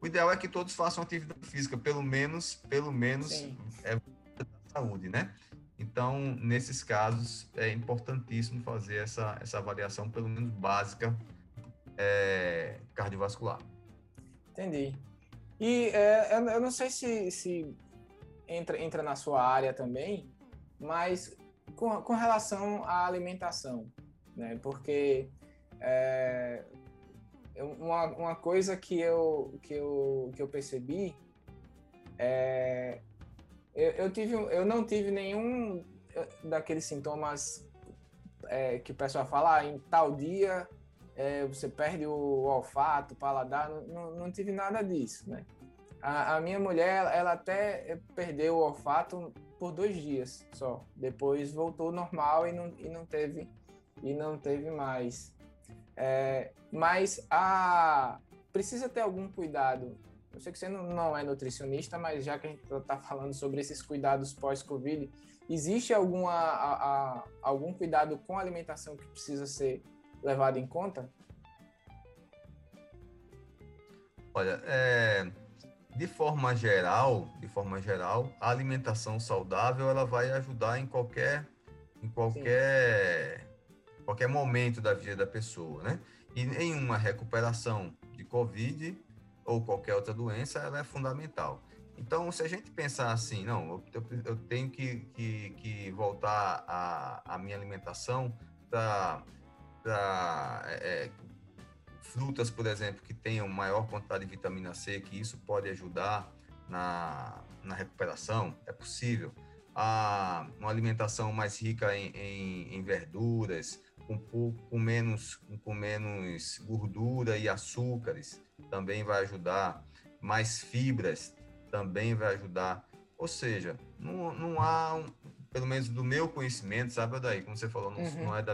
O ideal é que todos façam atividade física, pelo menos, pelo menos é saúde, né? Então, nesses casos, é importantíssimo fazer essa, essa avaliação, pelo menos básica, é, cardiovascular. Entendi. E é, eu não sei se, se entra, entra na sua área também, mas com, com relação à alimentação, né? Porque é, uma, uma coisa que eu, que eu, que eu percebi é eu, eu, tive, eu não tive nenhum daqueles sintomas é, que o pessoal fala, ah, em tal dia... É, você perde o olfato, o paladar, não, não, não tive nada disso, né? A, a minha mulher, ela até perdeu o olfato por dois dias só, depois voltou normal e não, e não, teve, e não teve mais. É, mas a, precisa ter algum cuidado, eu sei que você não, não é nutricionista, mas já que a gente está falando sobre esses cuidados pós-Covid, existe alguma, a, a, algum cuidado com a alimentação que precisa ser levado em conta? Olha, é, de forma geral, de forma geral, a alimentação saudável ela vai ajudar em qualquer, em qualquer, qualquer momento da vida da pessoa, né? E em uma recuperação de Covid ou qualquer outra doença, ela é fundamental. Então, se a gente pensar assim, não, eu, eu tenho que, que, que voltar a, a minha alimentação para para é, frutas, por exemplo, que tenham maior quantidade de vitamina C, que isso pode ajudar na, na recuperação, é possível. Ah, uma alimentação mais rica em, em, em verduras, com, pouco, com, menos, com menos gordura e açúcares, também vai ajudar. Mais fibras, também vai ajudar. Ou seja, não, não há, um, pelo menos do meu conhecimento, sabe, Odair? Como você falou, não, uhum, não é da...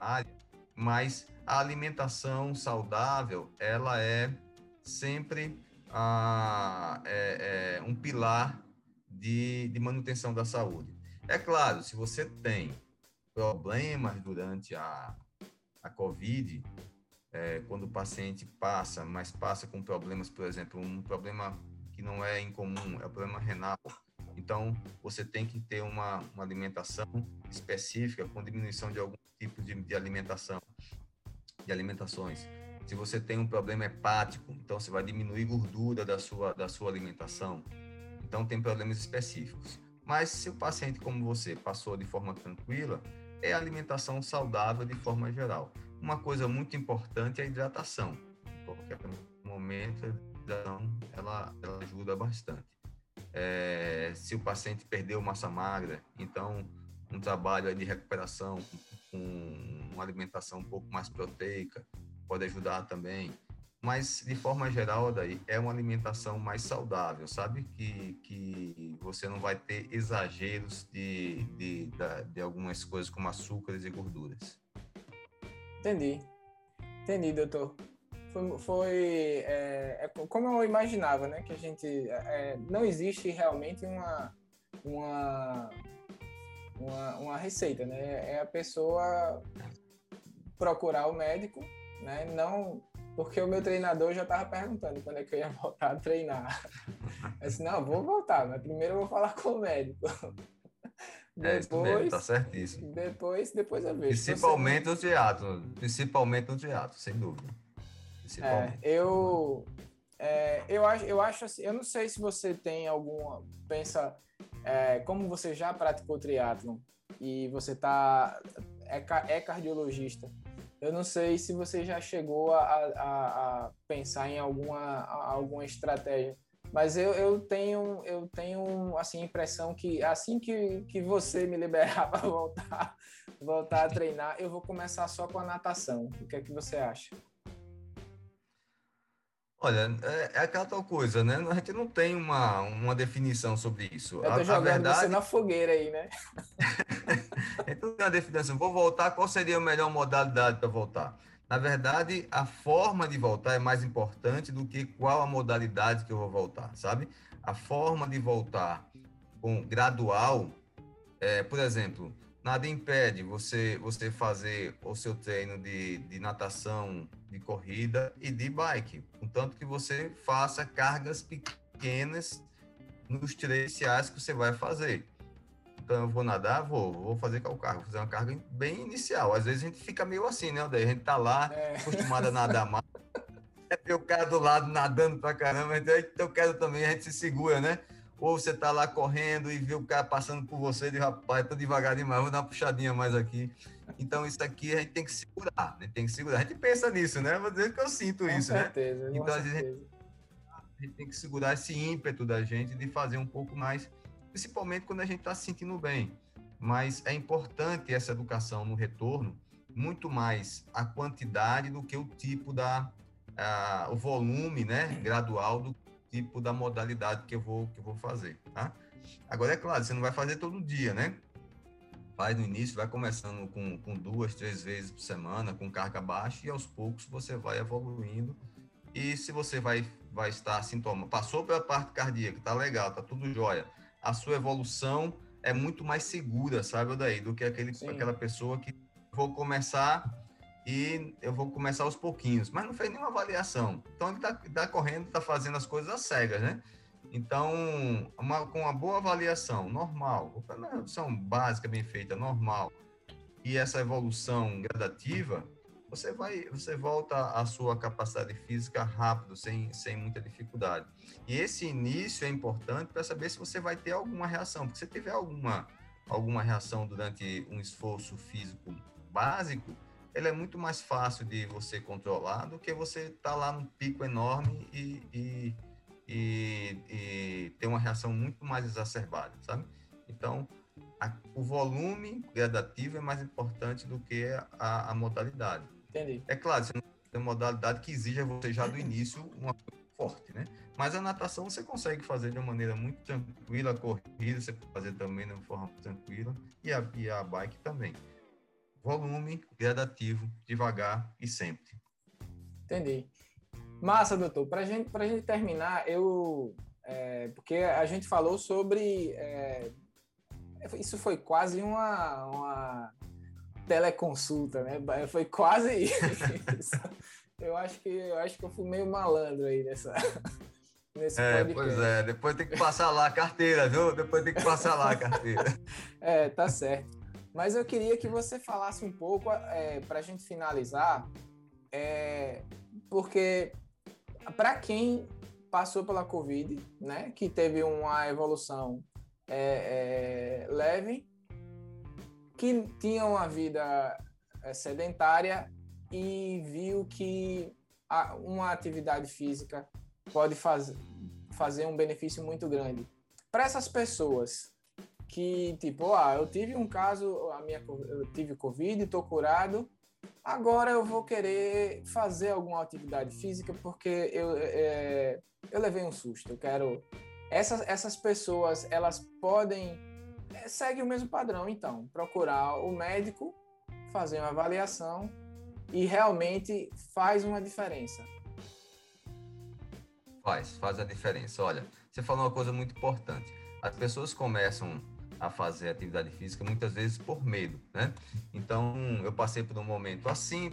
área, mas a alimentação saudável, ela é sempre ah, é, é um pilar de, de manutenção da saúde. É claro, se você tem problemas durante a, a Covid, é, quando o paciente passa, mas passa com problemas, por exemplo, um problema que não é incomum, é o problema renal, Então, você tem que ter uma, uma alimentação específica com diminuição de algum tipo de, de alimentação, de alimentações. Se você tem um problema hepático, então você vai diminuir gordura da sua, da sua alimentação. Então, tem problemas específicos. Mas se o paciente, como você, passou de forma tranquila, é alimentação saudável de forma geral. Uma coisa muito importante é a hidratação. Em qualquer momento, a hidratação ela, ela ajuda bastante. É, se o paciente perdeu massa magra, então um trabalho de recuperação com uma alimentação um pouco mais proteica pode ajudar também. Mas, de forma geral, daí é uma alimentação mais saudável, sabe? Que, que você não vai ter exageros de, de, de, de algumas coisas como açúcares e gorduras. Entendi. Entendi, doutor. Foi, foi é, é, como eu imaginava, né? Que a gente... É, não existe realmente uma, uma, uma, uma receita, né? É a pessoa procurar o médico, né? Não... Porque o meu treinador já estava perguntando quando é que eu ia voltar a treinar. Eu disse, não, vou voltar, mas primeiro eu vou falar com o médico. Depois, é isso mesmo, tá certíssimo. Depois, depois eu vejo. Principalmente você... o teatro, principalmente o teatro, sem dúvida. Principalmente. É, eu, é, eu, acho, eu acho assim, eu não sei se você tem alguma, pensa, é, como você já praticou triatlon e você tá, é, é cardiologista, eu não sei se você já chegou a, a, a pensar em alguma, a, alguma estratégia, mas eu, eu tenho, eu tenho assim, a impressão que assim que, que você me liberar para voltar, voltar a treinar, eu vou começar só com a natação. O que é que você acha? Olha, é, é aquela tal coisa, né? A gente não tem uma, uma definição sobre isso. Eu tô a, jogando a verdade... você na fogueira aí, né? Então, tem uma definição. Vou voltar, qual seria a melhor modalidade para voltar? Na verdade, a forma de voltar é mais importante do que qual a modalidade que eu vou voltar, sabe? A forma de voltar com gradual, é, por exemplo, nada impede você, você fazer o seu treino de, de natação, de corrida e de bike, contanto que você faça cargas pequenas nos três iniciais que você vai fazer. Então, eu vou nadar, vou, vou fazer com o carro, vou fazer uma carga bem inicial. Às vezes a gente fica meio assim, né, Odair? A gente tá lá, é. acostumado a nadar mais, é ter o cara do lado nadando pra caramba, então eu quero também, a gente se segura, né? Ou você tá lá correndo e vê o cara passando por você, de rapaz, tô devagar demais, vou dar uma puxadinha mais aqui. Então, isso aqui a gente tem que segurar, né? Tem que segurar. A gente pensa nisso, né? Vou dizer que eu sinto com isso, certeza, né? Então, com às certeza. Vezes, a gente tem que segurar esse ímpeto da gente de fazer um pouco mais, principalmente quando a gente está se sentindo bem. Mas é importante essa educação no retorno, muito mais a quantidade do que o tipo da... A, o volume, né? Gradual do tipo da modalidade que eu vou, que eu vou fazer, tá? Agora, é claro, você não vai fazer todo dia, né? Faz no início, vai começando com, com duas, três vezes por semana, com carga baixa, e aos poucos você vai evoluindo. E se você vai, vai estar sintoma, passou pela parte cardíaca, tá legal, tá tudo jóia, a sua evolução é muito mais segura, sabe, Odair, do que aquele, aquela pessoa que vou começar... e eu vou começar aos pouquinhos, mas não fez nenhuma avaliação. Então, ele está tá correndo, está fazendo as coisas às cegas, né? Então, uma, com uma boa avaliação, normal, uma redução básica bem feita, normal, e essa evolução gradativa, você, vai, você volta à sua capacidade física rápido, sem, sem muita dificuldade. E esse início é importante para saber se você vai ter alguma reação, porque se tiver alguma, alguma reação durante um esforço físico básico, ele é muito mais fácil de você controlar do que você estar tá lá num pico enorme e, e, e, e ter uma reação muito mais exacerbada, sabe? Então, a, o volume gradativo é mais importante do que a, a modalidade. Entendi. É claro, você não tem uma modalidade que exija você já do início uma coisa forte, né? Mas a natação você consegue fazer de uma maneira muito tranquila, a corrida você pode fazer também de uma forma tranquila, e a, e a bike também. Volume, gradativo, devagar e sempre. Entendi. Massa, doutor. Para gente, para gente terminar, eu... É, porque a gente falou sobre... É, isso foi quase uma, uma teleconsulta, né? Foi quase isso. eu, acho que, eu acho que eu fui meio malandro aí nessa... nesse é, podcast. Pois é, depois tem que passar lá a carteira, viu? Depois tem que passar lá a carteira. É, tá certo. Mas eu queria que você falasse um pouco, é, para a gente finalizar, é, porque para quem passou pela Covid, né, que teve uma evolução é, é, leve, que tinha uma vida é, sedentária e viu que a, uma atividade física pode faz, fazer um benefício muito grande. Para essas pessoas que, tipo, ah, eu tive um caso, a minha, eu tive Covid, estou curado, agora eu vou querer fazer alguma atividade física porque eu, é, eu levei um susto, eu quero... Essas, essas pessoas, elas podem... Segue o mesmo padrão, então, procurar o médico, fazer uma avaliação e realmente faz uma diferença. Faz, faz a diferença. Olha, você falou uma coisa muito importante. As pessoas começam a fazer atividade física muitas vezes por medo, né? Então, eu passei por um momento assim,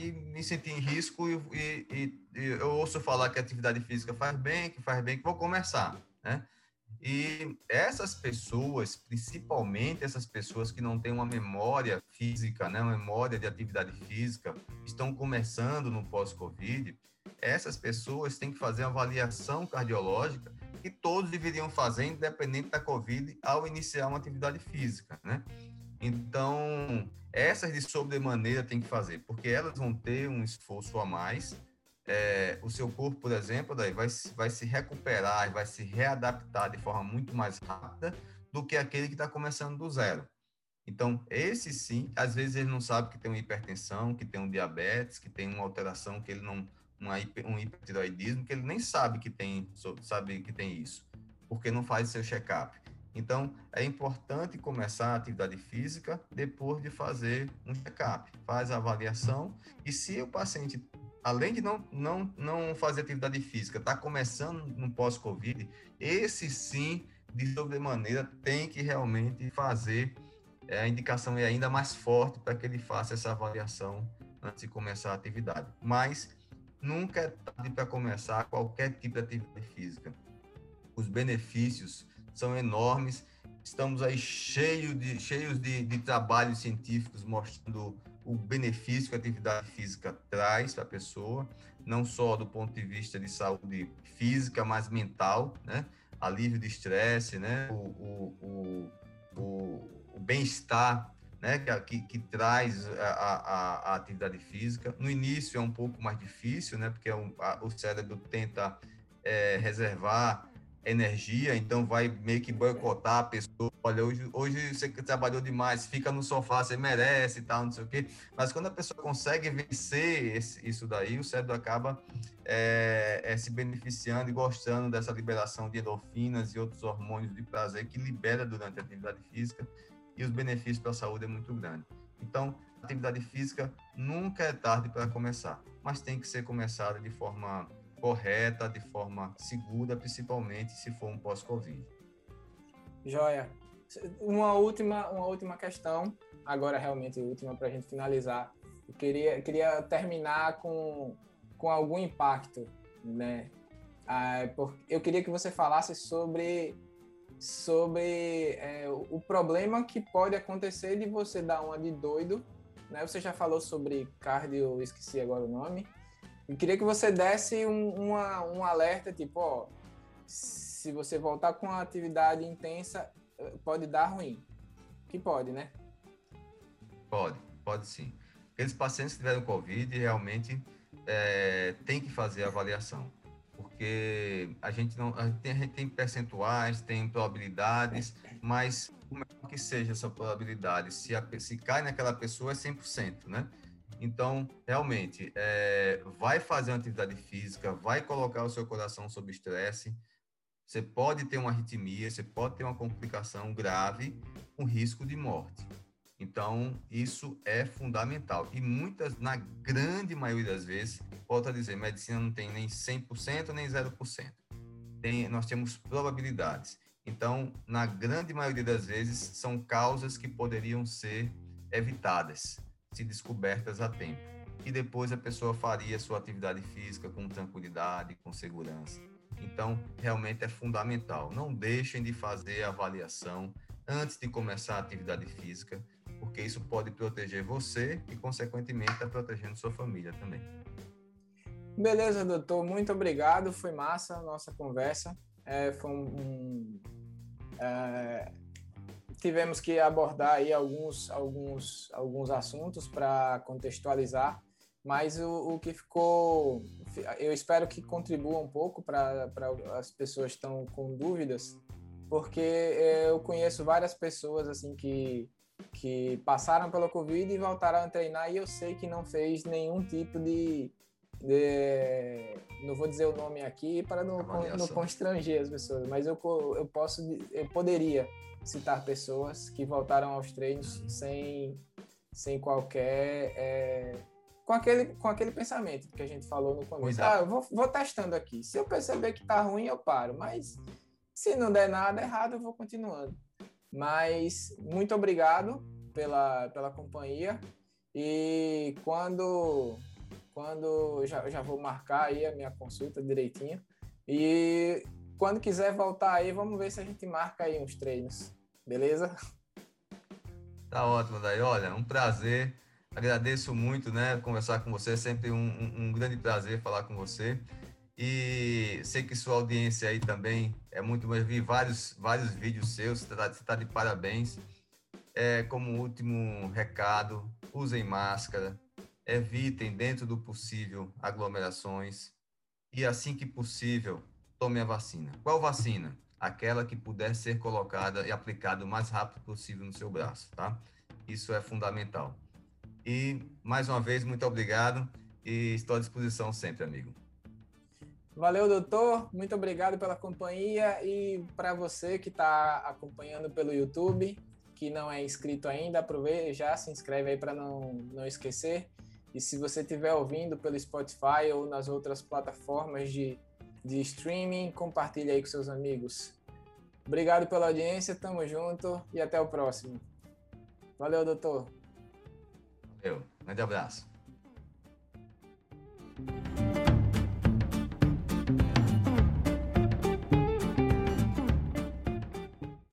e me senti em risco, e, e, e eu ouço falar que a atividade física faz bem, que faz bem, que vou começar, né? E essas pessoas, principalmente essas pessoas que não têm uma memória física, né, uma memória de atividade física, estão começando no pós-Covid, essas pessoas têm que fazer uma avaliação cardiológica que todos deveriam fazer, independente da Covid, ao iniciar uma atividade física, né? Então, essas de sobremaneira têm que fazer, porque elas vão ter um esforço a mais. É, o seu corpo, por exemplo, daí vai, vai se recuperar e vai se readaptar de forma muito mais rápida do que aquele que está começando do zero. Então, esse sim, às vezes ele não sabe que tem uma hipertensão, que tem um diabetes, que tem uma alteração, que ele não, uma hiper, um hipertiroidismo, que ele nem sabe que tem, sabe que tem isso, porque não faz seu check-up. Então, é importante começar a atividade física depois de fazer um check-up. Faz a avaliação e se o paciente... Além de não, não, não fazer atividade física, está começando no pós-Covid, esse sim, de sobremaneira, tem que realmente fazer, é, a indicação é ainda mais forte para que ele faça essa avaliação antes de começar a atividade. Mas nunca é tarde para começar qualquer tipo de atividade física. Os benefícios são enormes, estamos aí cheio de, cheios de, de trabalhos científicos mostrando o benefício que a atividade física traz para a pessoa, não só do ponto de vista de saúde física, mas mental, né? Alívio de estresse, né? O, o, o, o, o bem-estar, né? que, que traz a, a, a atividade física. No início é um pouco mais difícil, né? Porque um, a, o cérebro tenta é, reservar energia, então vai meio que boicotar a pessoa. Olha, hoje, hoje você trabalhou demais, fica no sofá, você merece e tal, não sei o quê. Mas quando a pessoa consegue vencer esse, isso daí, o cérebro acaba é, é, se beneficiando e gostando dessa liberação de endorfinas e outros hormônios de prazer que libera durante a atividade física, e os benefícios para a saúde é muito grande. Então, a atividade física nunca é tarde para começar, mas tem que ser começada de forma... correta, de forma segura, principalmente se for um pós-Covid. Joia. Uma última, uma última questão, agora realmente última para a gente finalizar. Eu queria, queria terminar com, com algum impacto, né? Ah, porque eu queria que você falasse sobre, sobre é, o problema que pode acontecer de você dar uma de doido, né? Você já falou sobre cardio, esqueci agora o nome. Eu queria que você desse um, uma, um alerta, tipo, ó, se você voltar com uma atividade intensa, pode dar ruim. Que pode, né? Pode, pode sim. Aqueles pacientes que tiveram Covid, realmente, é, tem que fazer a avaliação. Porque a gente, não, a, gente tem, a gente tem percentuais, tem probabilidades, mas o melhor que seja essa probabilidade, se, a, se cai naquela pessoa é cem por cento, né? Então, realmente, é, vai fazer uma atividade física, vai colocar o seu coração sob estresse, você pode ter uma arritmia, você pode ter uma complicação grave, um risco de morte. Então, isso é fundamental. E muitas, na grande maioria das vezes, volto a dizer, medicina não tem nem cem por cento nem zero por cento. Tem, nós temos probabilidades. Então, na grande maioria das vezes, são causas que poderiam ser evitadas, se descobertas a tempo. E depois a pessoa faria sua atividade física com tranquilidade, com segurança. Então, realmente é fundamental. Não deixem de fazer a avaliação antes de começar a atividade física, porque isso pode proteger você e, consequentemente, está protegendo sua família também. Beleza, doutor. Muito obrigado. Foi massa a nossa conversa. É, foi um... um é, tivemos que abordar aí alguns, alguns, alguns assuntos para contextualizar, mas o, o que ficou... Eu espero que contribua um pouco para as pessoas que estão com dúvidas, porque eu conheço várias pessoas assim que... que passaram pela Covid e voltaram a treinar, e eu sei que não fez nenhum tipo de... de não vou dizer o nome aqui para não, não constranger as pessoas, mas eu, eu, posso, eu poderia citar pessoas que voltaram aos treinos sem, sem qualquer... É, com, aquele, com aquele pensamento que a gente falou no começo. Ah, eu vou, vou testando aqui. Se eu perceber que está ruim, eu paro. Mas se não der nada errado, eu vou continuando. Mas muito obrigado pela, pela companhia, e quando, quando já, já vou marcar aí a minha consulta direitinho, e quando quiser voltar aí, vamos ver se a gente marca aí uns treinos, beleza? Tá ótimo, Daí. Olha, um prazer, agradeço muito, né, conversar com você, é sempre um, um, um grande prazer falar com você. E sei que sua audiência aí também é muito boa. Eu vi vários, vários vídeos seus, você está de parabéns. É, como último recado, usem máscara, evitem dentro do possível aglomerações e, assim que possível, tomem a vacina. Qual vacina? Aquela que puder ser colocada e aplicada o mais rápido possível no seu braço, tá? Isso é fundamental. E, mais uma vez, muito obrigado e estou à disposição sempre, amigo. Valeu, doutor. Muito obrigado pela companhia, e para você que está acompanhando pelo YouTube, que não é inscrito ainda, aproveita, já se inscreve aí para não, não esquecer. E se você estiver ouvindo pelo Spotify ou nas outras plataformas de, de streaming, compartilha aí com seus amigos. Obrigado pela audiência, tamo junto e até o próximo. Valeu, doutor. Valeu, grande abraço.